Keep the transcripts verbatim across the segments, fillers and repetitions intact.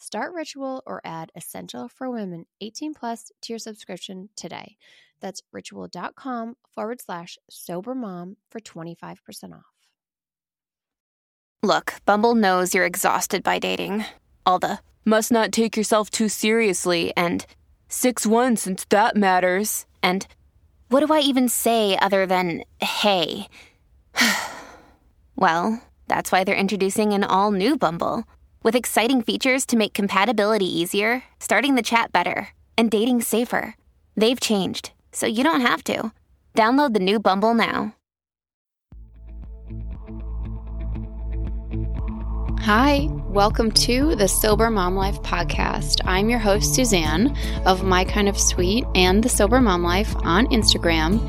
Start Ritual or add Essential for Women eighteen plus to your subscription today. That's ritual.com forward slash sober mom for twenty-five percent off. Look, Bumble knows you're exhausted by dating. All the must not take yourself too seriously and six one since that matters. And what do I even say other than hey? Well, that's why they're introducing an all-new Bumble with exciting features to make compatibility easier, starting the chat better, and dating safer. They've changed, so you don't have to. Download the new Bumble now. Hi, welcome to the Sober Mom Life podcast. I'm your host, Suzanne, of My Kind of Sweet and the Sober Mom Life on Instagram.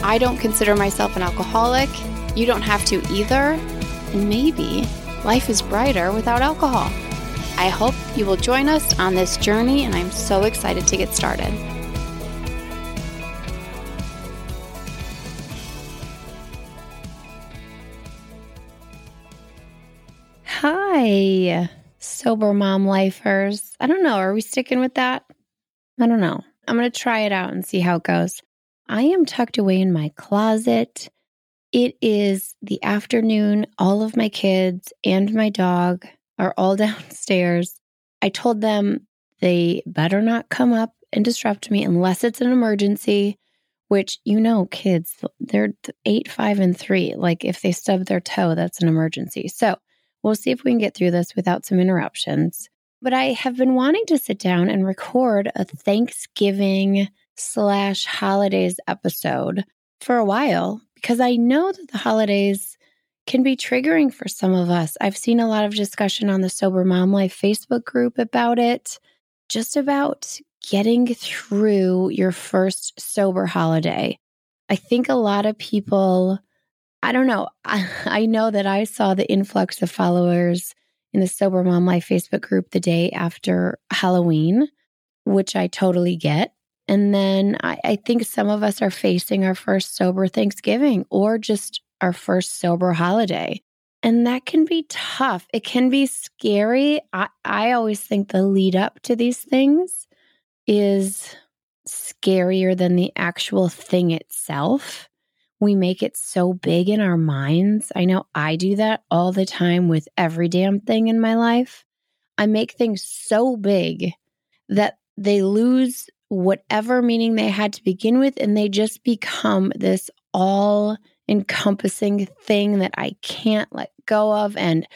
I don't consider myself an alcoholic. You don't have to either. And maybe life is brighter without alcohol. I hope you will join us on this journey, and I'm so excited to get started. Hi, Sober Mom Lifers. I don't know. Are we sticking with that? I don't know. I'm going to try it out and see how it goes. I am tucked away in my closet. It is the afternoon. All of my kids and my dog are all downstairs. I told them they better not come up and disrupt me unless it's an emergency, which, you know, kids, they're eight, five, and three. Like if they stub their toe, that's an emergency. So we'll see if we can get through this without some interruptions. But I have been wanting to sit down and record a Thanksgiving slash holidays episode for a while because I know that the holidays can be triggering for some of us. I've seen a lot of discussion on the Sober Mom Life Facebook group about it, just about getting through your first sober holiday. I think a lot of people, I don't know, I, I know that I saw the influx of followers in the Sober Mom Life Facebook group the day after Halloween, which I totally get. And then I, I think some of us are facing our first sober Thanksgiving or just our first sober holiday. And that can be tough. It can be scary. I, I always think the lead up to these things is scarier than the actual thing itself. We make it so big in our minds. I know I do that all the time with every damn thing in my life. I make things so big that they lose whatever meaning they had to begin with, and they just become this all-encompassing thing that I can't let go of, and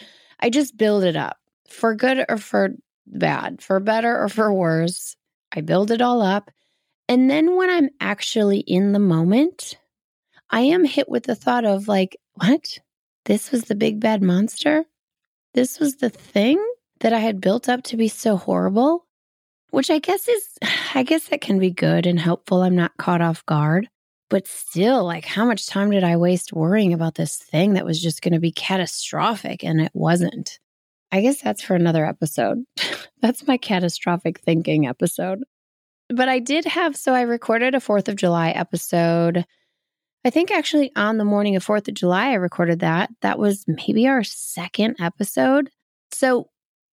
I just build it up for good or for bad, for better or for worse. I build it all up, and then when I'm actually in the moment, I am hit with the thought of like, what? This was the big bad monster? This was the thing that I had built up to be so horrible? Which I guess is, I guess that can be good and helpful. I'm not caught off guard, but still, like, how much time did I waste worrying about this thing that was just going to be catastrophic and it wasn't? I guess that's for another episode. That's my catastrophic thinking episode. But I did have, so I recorded a fourth of July episode. I think actually on the morning of fourth of July, I recorded that. That was maybe our second episode. So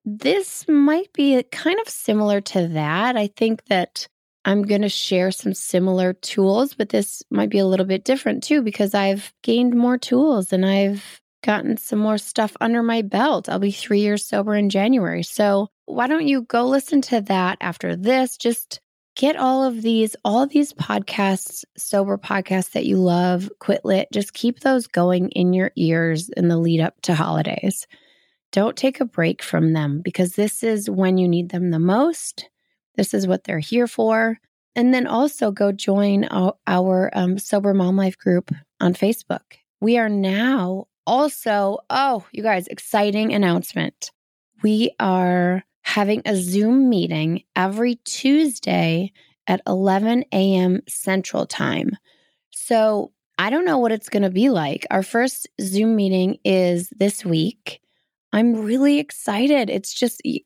this might be kind of similar to that. I think that I'm going to share some similar tools, but this might be a little bit different too, because I've gained more tools and I've gotten some more stuff under my belt. I'll be three years sober in January. So why don't you go listen to that after this? Just get all of these, all of these podcasts, sober podcasts that you love, Quit Lit, just keep those going in your ears in the lead up to holidays. Don't take a break from them because this is when you need them the most. This is what they're here for. And then also go join our, our um, Sober Mom Life group on Facebook. We are now also, oh, you guys, exciting announcement. We are having a Zoom meeting every Tuesday at eleven a.m. Central Time. So I don't know what it's going to be like. Our first Zoom meeting is this week. I'm really excited. It's just, you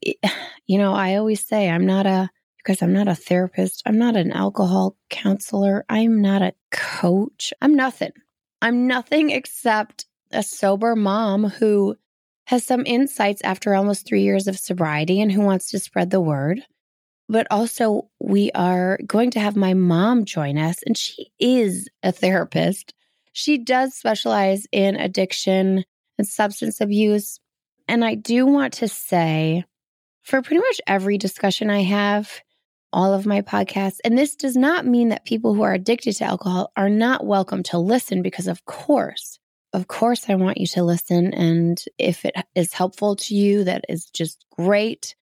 know, I always say I'm not a, because I'm not a therapist. I'm not an alcohol counselor. I'm not a coach. I'm nothing. I'm nothing except a sober mom who has some insights after almost three years of sobriety and who wants to spread the word. But also we are going to have my mom join us, and she is a therapist. She does specialize in addiction and substance abuse. And I do want to say, for pretty much every discussion I have, all of my podcasts, and this does not mean that people who are addicted to alcohol are not welcome to listen, because of course, of course I want you to listen. And if it is helpful to you, that is just great.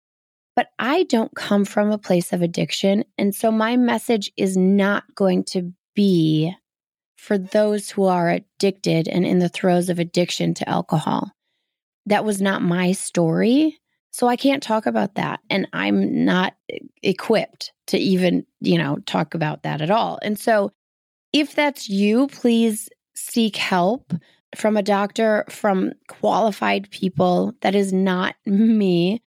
But I don't come from a place of addiction. And so my message is not going to be for those who are addicted and in the throes of addiction to alcohol. That was not my story. So I can't talk about that. And I'm not equipped to even, you know, talk about that at all. And so if that's you, please seek help from a doctor, from qualified people. That is not me.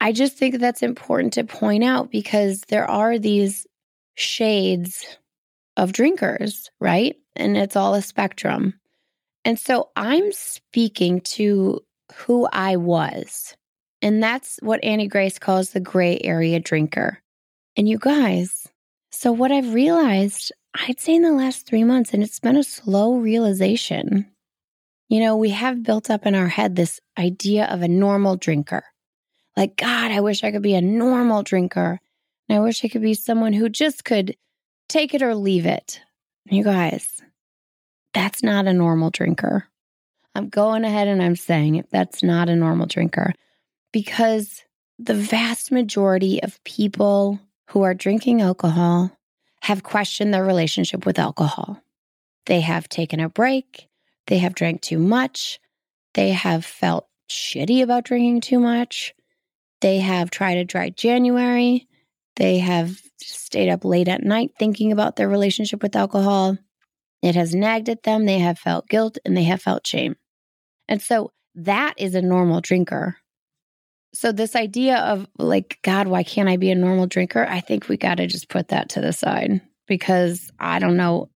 I just think that's important to point out because there are these shades of drinkers, right? And it's all a spectrum. And so I'm speaking to who I was. And that's what Annie Grace calls the gray area drinker. And you guys, so what I've realized, I'd say in the last three months, and it's been a slow realization, you know, we have built up in our head this idea of a normal drinker. Like, God, I wish I could be a normal drinker. And I wish I could be someone who just could take it or leave it. You guys, that's not a normal drinker. I'm going ahead and I'm saying it. That's not a normal drinker, because the vast majority of people who are drinking alcohol have questioned their relationship with alcohol. They have taken a break. They have drank too much. They have felt shitty about drinking too much. They have tried a dry January. They have stayed up late at night thinking about their relationship with alcohol. It has nagged at them. They have felt guilt and they have felt shame. And so that is a normal drinker. So this idea of like, God, why can't I be a normal drinker? I think we got to just put that to the side, because I don't know,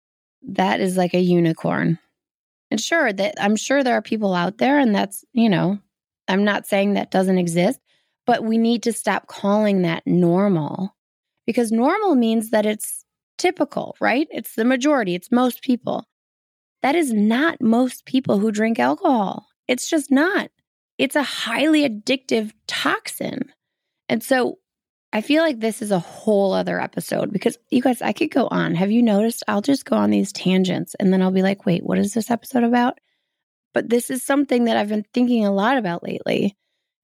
that is like a unicorn. And sure, that I'm sure there are people out there, and that's, you know, I'm not saying that doesn't exist, but we need to stop calling that normal, because normal means that it's typical, right? It's the majority. It's most people. That is not most people who drink alcohol. It's just not. It's a highly addictive toxin. And so I feel like this is a whole other episode, because you guys, I could go on. Have you noticed? I'll just go on these tangents and then I'll be like, wait, what is this episode about? But this is something that I've been thinking a lot about lately.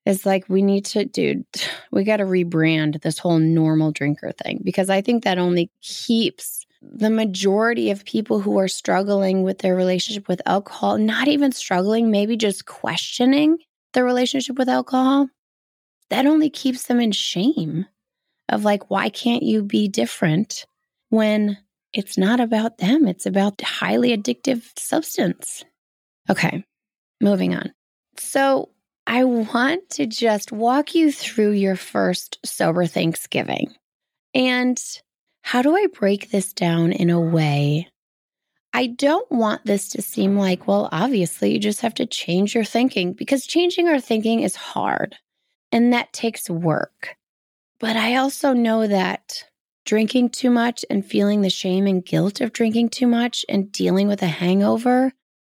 It's like, we need to, dude, we got to rebrand this whole normal drinker thing, because I think that only keeps the majority of people who are struggling with their relationship with alcohol, not even struggling, maybe just questioning their relationship with alcohol, that only keeps them in shame of like, why can't you be different, when it's not about them? It's about the highly addictive substance. Okay, moving on. So I want to just walk you through your first sober Thanksgiving. And how do I break this down in a way I don't want this to seem like, well, obviously you just have to change your thinking, because changing our thinking is hard and that takes work. But I also know that drinking too much and feeling the shame and guilt of drinking too much and dealing with a hangover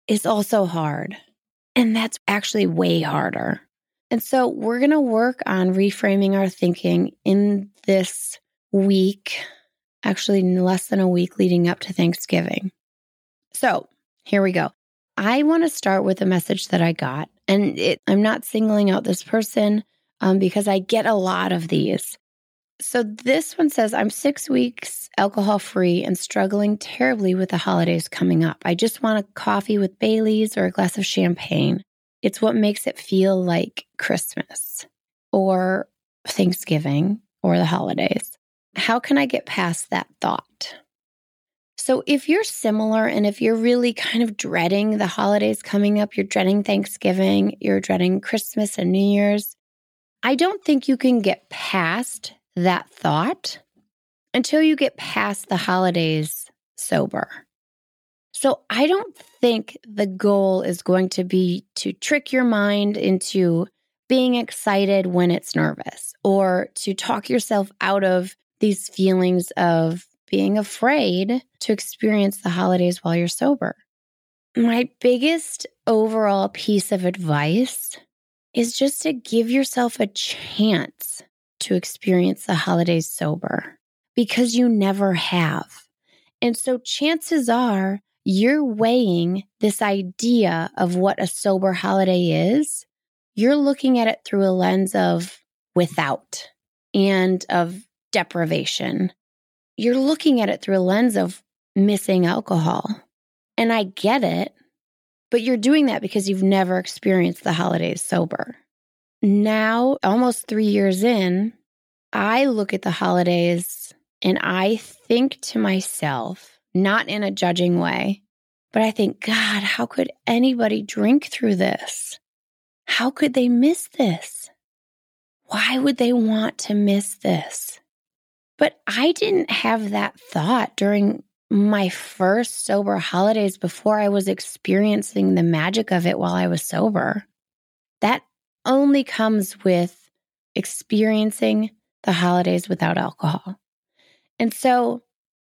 is also hard. And that's actually way harder. And so we're going to work on reframing our thinking in this week, actually in less than a week leading up to Thanksgiving. So here we go. I want to start with a message that I got, and it, I'm not singling out this person um, because I get a lot of these. So this one says, I'm six weeks alcohol-free and struggling terribly with the holidays coming up. I just want a coffee with Bailey's or a glass of champagne. It's what makes it feel like Christmas or Thanksgiving or the holidays. How can I get past that thought? So if you're similar and if you're really kind of dreading the holidays coming up, you're dreading Thanksgiving, you're dreading Christmas and New Year's, I don't think you can get past that thought until you get past the holidays sober. So I don't think the goal is going to be to trick your mind into being excited when it's nervous, or to talk yourself out of these feelings of being afraid to experience the holidays while you're sober. My biggest overall piece of advice is just to give yourself a chance to experience the holidays sober, because you never have. And so chances are you're weighing this idea of what a sober holiday is. You're looking at it through a lens of without and of deprivation. You're looking at it through a lens of missing alcohol. And I get it, but you're doing that because you've never experienced the holidays sober. Now, almost three years in, I look at the holidays and I think to myself, not in a judging way, but I think, God, how could anybody drink through this? How could they miss this? Why would they want to miss this? But I didn't have that thought during my first sober holidays before I was experiencing the magic of it while I was sober. That only comes with experiencing the holidays without alcohol. And so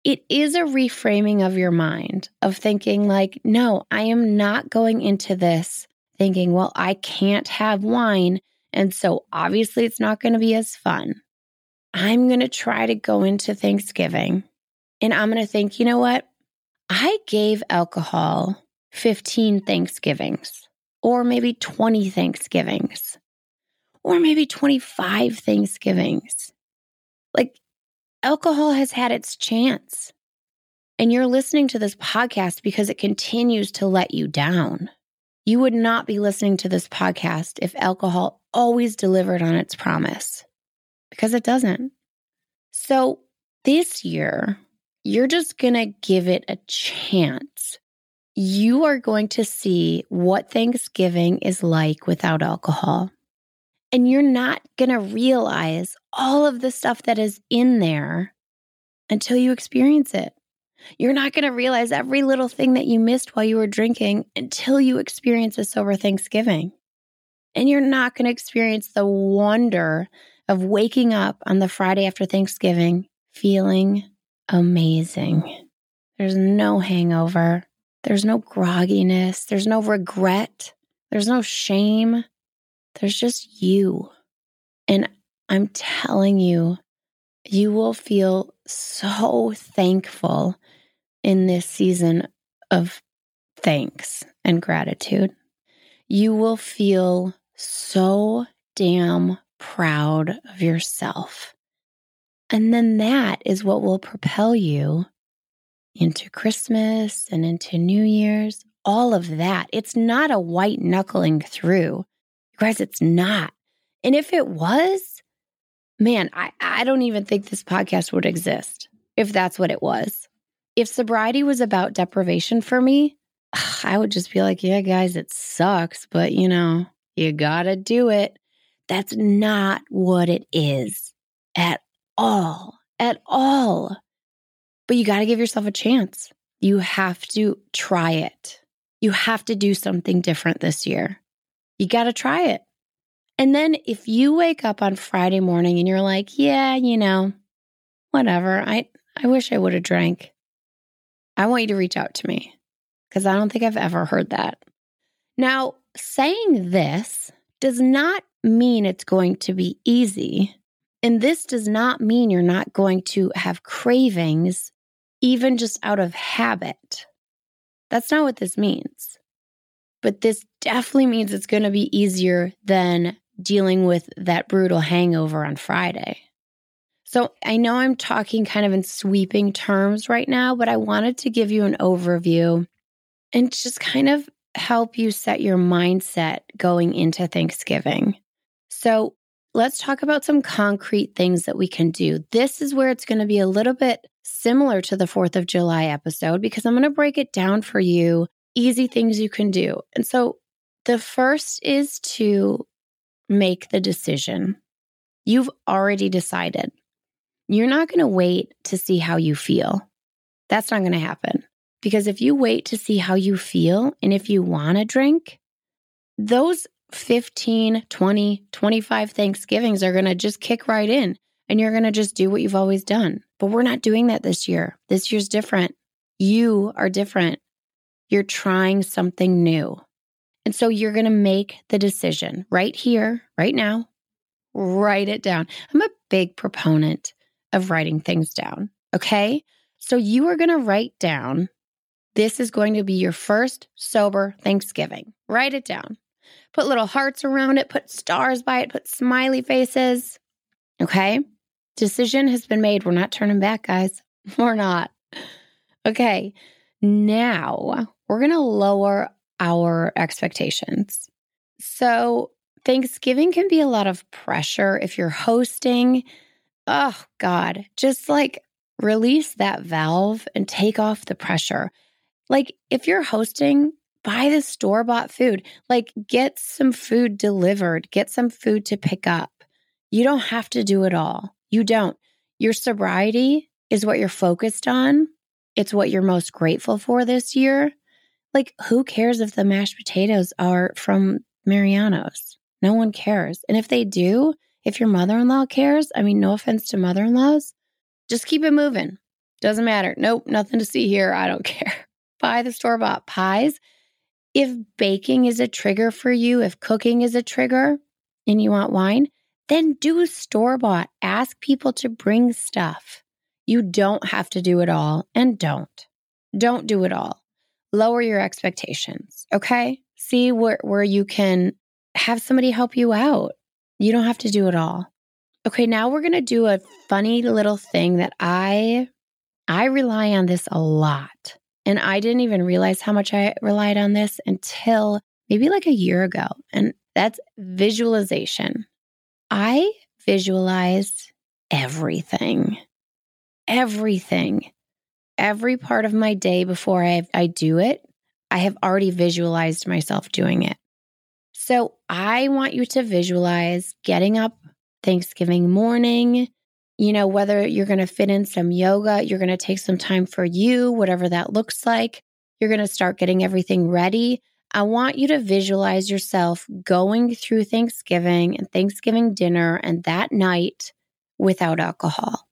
it is a reframing of your mind, of thinking like, no, I am not going into this thinking, well, I can't have wine, and so obviously it's not going to be as fun. I'm going to try to go into Thanksgiving and I'm going to think, you know what? I gave alcohol fifteen Thanksgivings, or maybe twenty Thanksgivings, or maybe twenty-five Thanksgivings. Like, alcohol has had its chance. And you're listening to this podcast because it continues to let you down. You would not be listening to this podcast if alcohol always delivered on its promise, because it doesn't. So this year, you're just going to give it a chance. You are going to see what Thanksgiving is like without alcohol. And you're not going to realize all of the stuff that is in there until you experience it. You're not going to realize every little thing that you missed while you were drinking until you experience a sober Thanksgiving. And you're not going to experience the wonder of waking up on the Friday after Thanksgiving feeling amazing. There's no hangover. There's no grogginess. There's no regret. There's no shame. There's just you. And I'm telling you, you will feel so thankful in this season of thanks and gratitude. You will feel so damn proud of yourself. And then that is what will propel you into Christmas and into New Year's, all of that. It's not a white knuckling through. You guys, it's not. And if it was, man, I, I don't even think this podcast would exist if that's what it was. If sobriety was about deprivation for me, I would just be like, yeah, guys, it sucks, but you know, you gotta do it. That's not what it is at all, at all. But you got to give yourself a chance. You have to try it. You have to do something different this year. You got to try it. And then if you wake up on Friday morning and you're like, yeah, you know, whatever, I, I wish I would have drank. I want you to reach out to me because I don't think I've ever heard that. Now, saying this does not mean it's going to be easy. And this does not mean you're not going to have cravings, even just out of habit. That's not what this means. But this definitely means it's going to be easier than dealing with that brutal hangover on Friday. So I know I'm talking kind of in sweeping terms right now, but I wanted to give you an overview and just kind of help you set your mindset going into Thanksgiving. So let's talk about some concrete things that we can do. This is where it's going to be a little bit similar to the fourth of July episode because I'm going to break it down for you, easy things you can do. And so the first is to make the decision. You've already decided. You're not going to wait to see how you feel. That's not going to happen. Because if you wait to see how you feel and if you want to drink, those fifteen, twenty, twenty-five Thanksgivings are going to just kick right in and you're going to just do what you've always done. But we're not doing that this year. This year's different. You are different. You're trying something new. And so you're going to make the decision right here, right now. Write it down. I'm a big proponent of writing things down, okay? So you are going to write down, this is going to be your first sober Thanksgiving. Write it down. Put little hearts around it, put stars by it, put smiley faces, okay? Decision has been made. We're not turning back, guys. We're not. Okay, now we're going to lower our expectations. So Thanksgiving can be a lot of pressure if you're hosting. Oh, God, just like release that valve and take off the pressure. Like if you're hosting, buy the store-bought food. Like get some food delivered. Get some food to pick up. You don't have to do it all. You don't. Your sobriety is what you're focused on. It's what you're most grateful for this year. Like who cares if the mashed potatoes are from Mariano's? No one cares. And if they do, if your mother-in-law cares, I mean, no offense to mother-in-laws, just keep it moving. Doesn't matter. Nope, nothing to see here. I don't care. Buy the store-bought pies. If baking is a trigger for you, if cooking is a trigger and you want wine, then do store-bought. Ask people to bring stuff. You don't have to do it all, and don't. Don't do it all. Lower your expectations, okay? See where, where you can have somebody help you out. You don't have to do it all. Okay, now we're going to do a funny little thing that I I rely on this a lot. And I didn't even realize how much I relied on this until maybe like a year ago. And that's visualization. I visualize everything, everything, every part of my day before I, I do it. I have already visualized myself doing it. So I want you to visualize getting up Thanksgiving morning. You know, whether you're going to fit in some yoga, you're going to take some time for you, whatever that looks like, you're going to start getting everything ready. I want you to visualize yourself going through Thanksgiving and Thanksgiving dinner and that night without alcohol.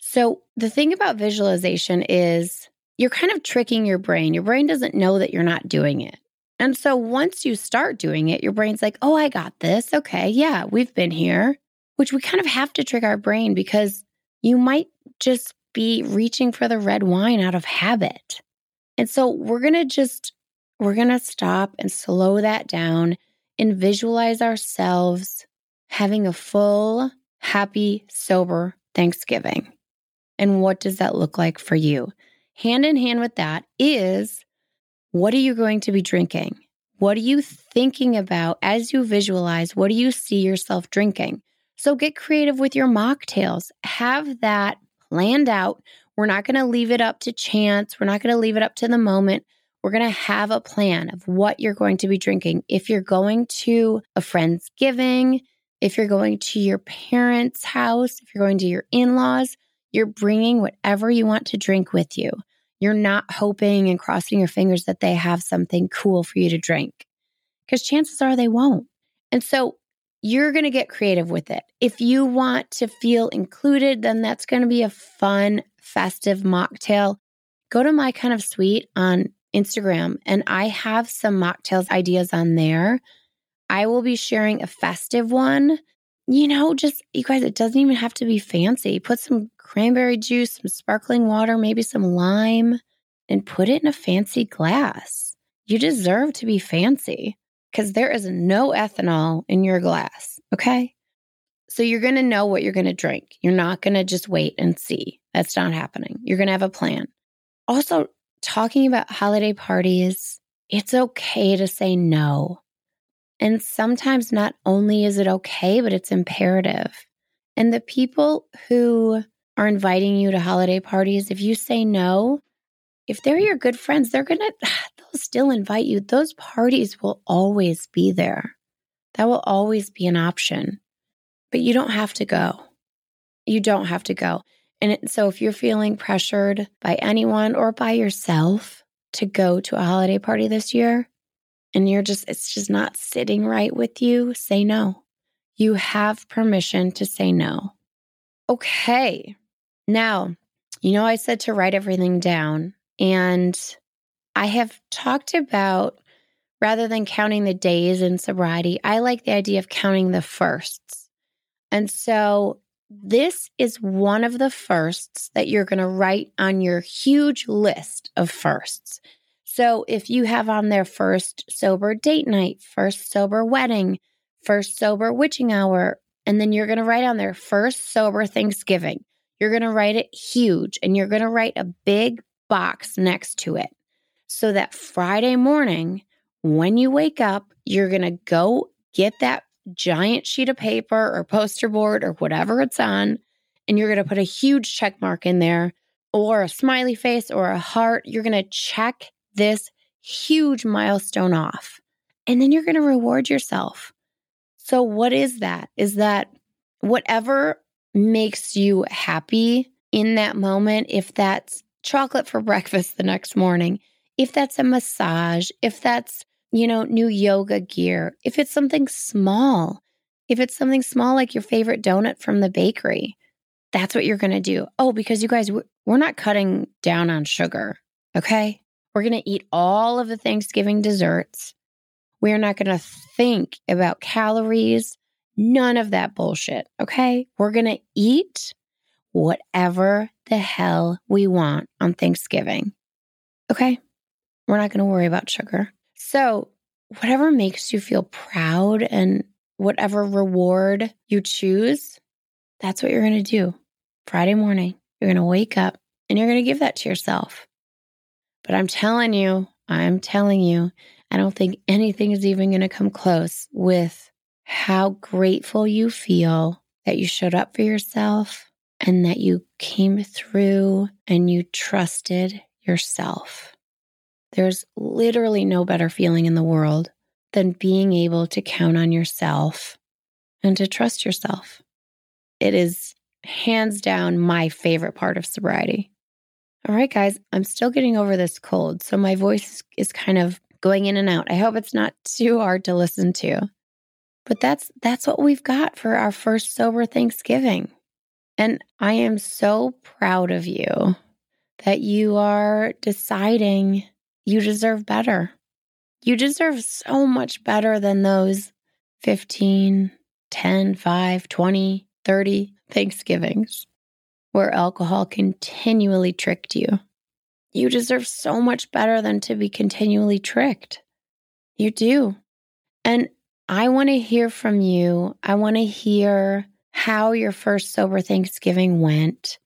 So the thing about visualization is you're kind of tricking your brain. Your brain doesn't know that you're not doing it. And so once you start doing it, your brain's like, oh, I got this. Okay, yeah, we've been here. Which we kind of have to trick our brain because you might just be reaching for the red wine out of habit. And so we're going to just, we're going to stop and slow that down and visualize ourselves having a full, happy, sober Thanksgiving. And what does that look like for you? Hand in hand with that is, what are you going to be drinking? What are you thinking about as you visualize? What do you see yourself drinking? So get creative with your mocktails. Have that planned out. We're not going to leave it up to chance. We're not going to leave it up to the moment. We're going to have a plan of what you're going to be drinking. If you're going to a friend's giving, if you're going to your parents' house, if you're going to your in-laws, you're bringing whatever you want to drink with you. You're not hoping and crossing your fingers that they have something cool for you to drink, because chances are they won't. And so you're going to get creative with it. If you want to feel included, then that's going to be a fun, festive mocktail. Go to My Kind of Sweet on Instagram, and I have some mocktails ideas on there. I will be sharing a festive one. You know, just, you guys, it doesn't even have to be fancy. Put some cranberry juice, some sparkling water, maybe some lime, and put it in a fancy glass. You deserve to be fancy, because there is no ethanol in your glass, okay? So you're going to know what you're going to drink. You're not going to just wait and see. That's not happening. You're going to have a plan. Also, talking about holiday parties, it's okay to say no. And sometimes not only is it okay, but it's imperative. And the people who are inviting you to holiday parties, if you say no, if they're your good friends, they're going to they'll still invite you. Those parties will always be there. That will always be an option. But you don't have to go. You don't have to go. And so if you're feeling pressured by anyone or by yourself to go to a holiday party this year, and you're just, it's just not sitting right with you, say no. You have permission to say no. Okay. Now, you know, I said to write everything down, and I have talked about, rather than counting the days in sobriety, I like the idea of counting the firsts. And so this is one of the firsts that you're going to write on your huge list of firsts. So if you have on there first sober date night, first sober wedding, first sober witching hour, and then you're going to write on there first sober Thanksgiving, you're going to write it huge, and you're going to write a big box next to it, so that Friday morning when you wake up, you're going to go get that giant sheet of paper or poster board or whatever it's on, and you're going to put a huge check mark in there, or a smiley face, or a heart. You're going to check this huge milestone off. And then you're going to reward yourself. So what is that? Is that whatever makes you happy in that moment, if that's chocolate for breakfast the next morning, if that's a massage, if that's, you know, new yoga gear, if it's something small, if it's something small like your favorite donut from the bakery, that's what you're going to do. Oh, because you guys, we're not cutting down on sugar, okay? We're going to eat all of the Thanksgiving desserts. We're not going to think about calories, none of that bullshit, okay? We're going to eat whatever the hell we want on Thanksgiving, okay? We're not going to worry about sugar. So whatever makes you feel proud and whatever reward you choose, that's what you're going to do. Friday morning, you're going to wake up and you're going to give that to yourself. But I'm telling you, I'm telling you, I don't think anything is even going to come close with how grateful you feel that you showed up for yourself and that you came through and you trusted yourself. There's literally no better feeling in the world than being able to count on yourself and to trust yourself. It is hands down my favorite part of sobriety. All right, guys, I'm still getting over this cold, so my voice is kind of going in and out. I hope it's not too hard to listen to. But that's that's what we've got for our first sober Thanksgiving. And I am so proud of you that you are deciding you deserve better. You deserve so much better than those fifteen, ten, five, twenty, thirty Thanksgivings where alcohol continually tricked you. You deserve so much better than to be continually tricked. You do. And I want to hear from you. I want to hear how your first sober Thanksgiving went.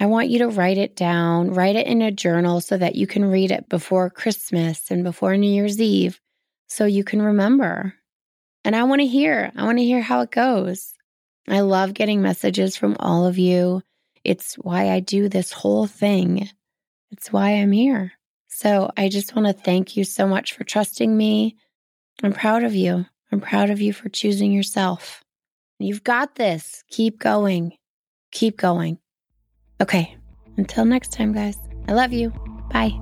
I want you to write it down, write it in a journal so that you can read it before Christmas and before New Year's Eve so you can remember. And I want to hear. I want to hear how it goes. I love getting messages from all of you. It's why I do this whole thing. It's why I'm here. So I just want to thank you so much for trusting me. I'm proud of you. I'm proud of you for choosing yourself. You've got this. Keep going. Keep going. Okay. Until next time, guys. I love you. Bye.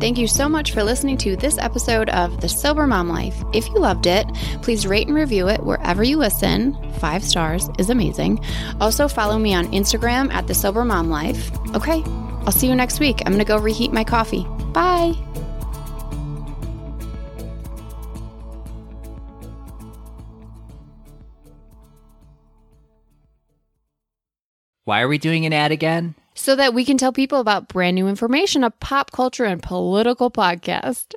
Thank you so much for listening to this episode of The Sober Mom Life. If you loved it, please rate and review it wherever you listen. Five stars is amazing. Also, follow me on Instagram at The Sober Mom Life. Okay, I'll see you next week. I'm going to go reheat my coffee. Bye. Why are we doing an ad again? So that we can tell people about Brand New Information, a pop culture and political podcast.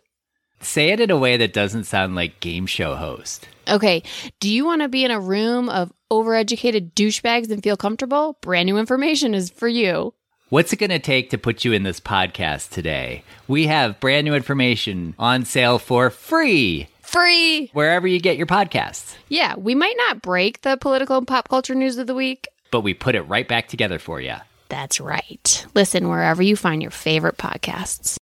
Say it in a way that doesn't sound like game show host. Okay. Do you want to be in a room of overeducated douchebags and feel comfortable? Brand New Information is for you. What's it going to take to put you in this podcast today? We have Brand New Information on sale for free. Free. Wherever you get your podcasts. Yeah. We might not break the political and pop culture news of the week, but we put it right back together for you. That's right. Listen wherever you find your favorite podcasts.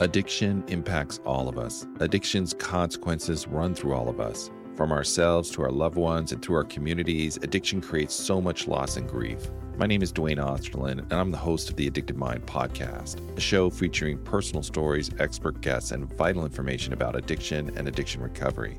Addiction impacts all of us. Addiction's consequences run through all of us. From ourselves to our loved ones and through our communities, addiction creates so much loss and grief. My name is Duane Osterlin, and I'm the host of the Addicted Mind Podcast, a show featuring personal stories, expert guests, and vital information about addiction and addiction recovery.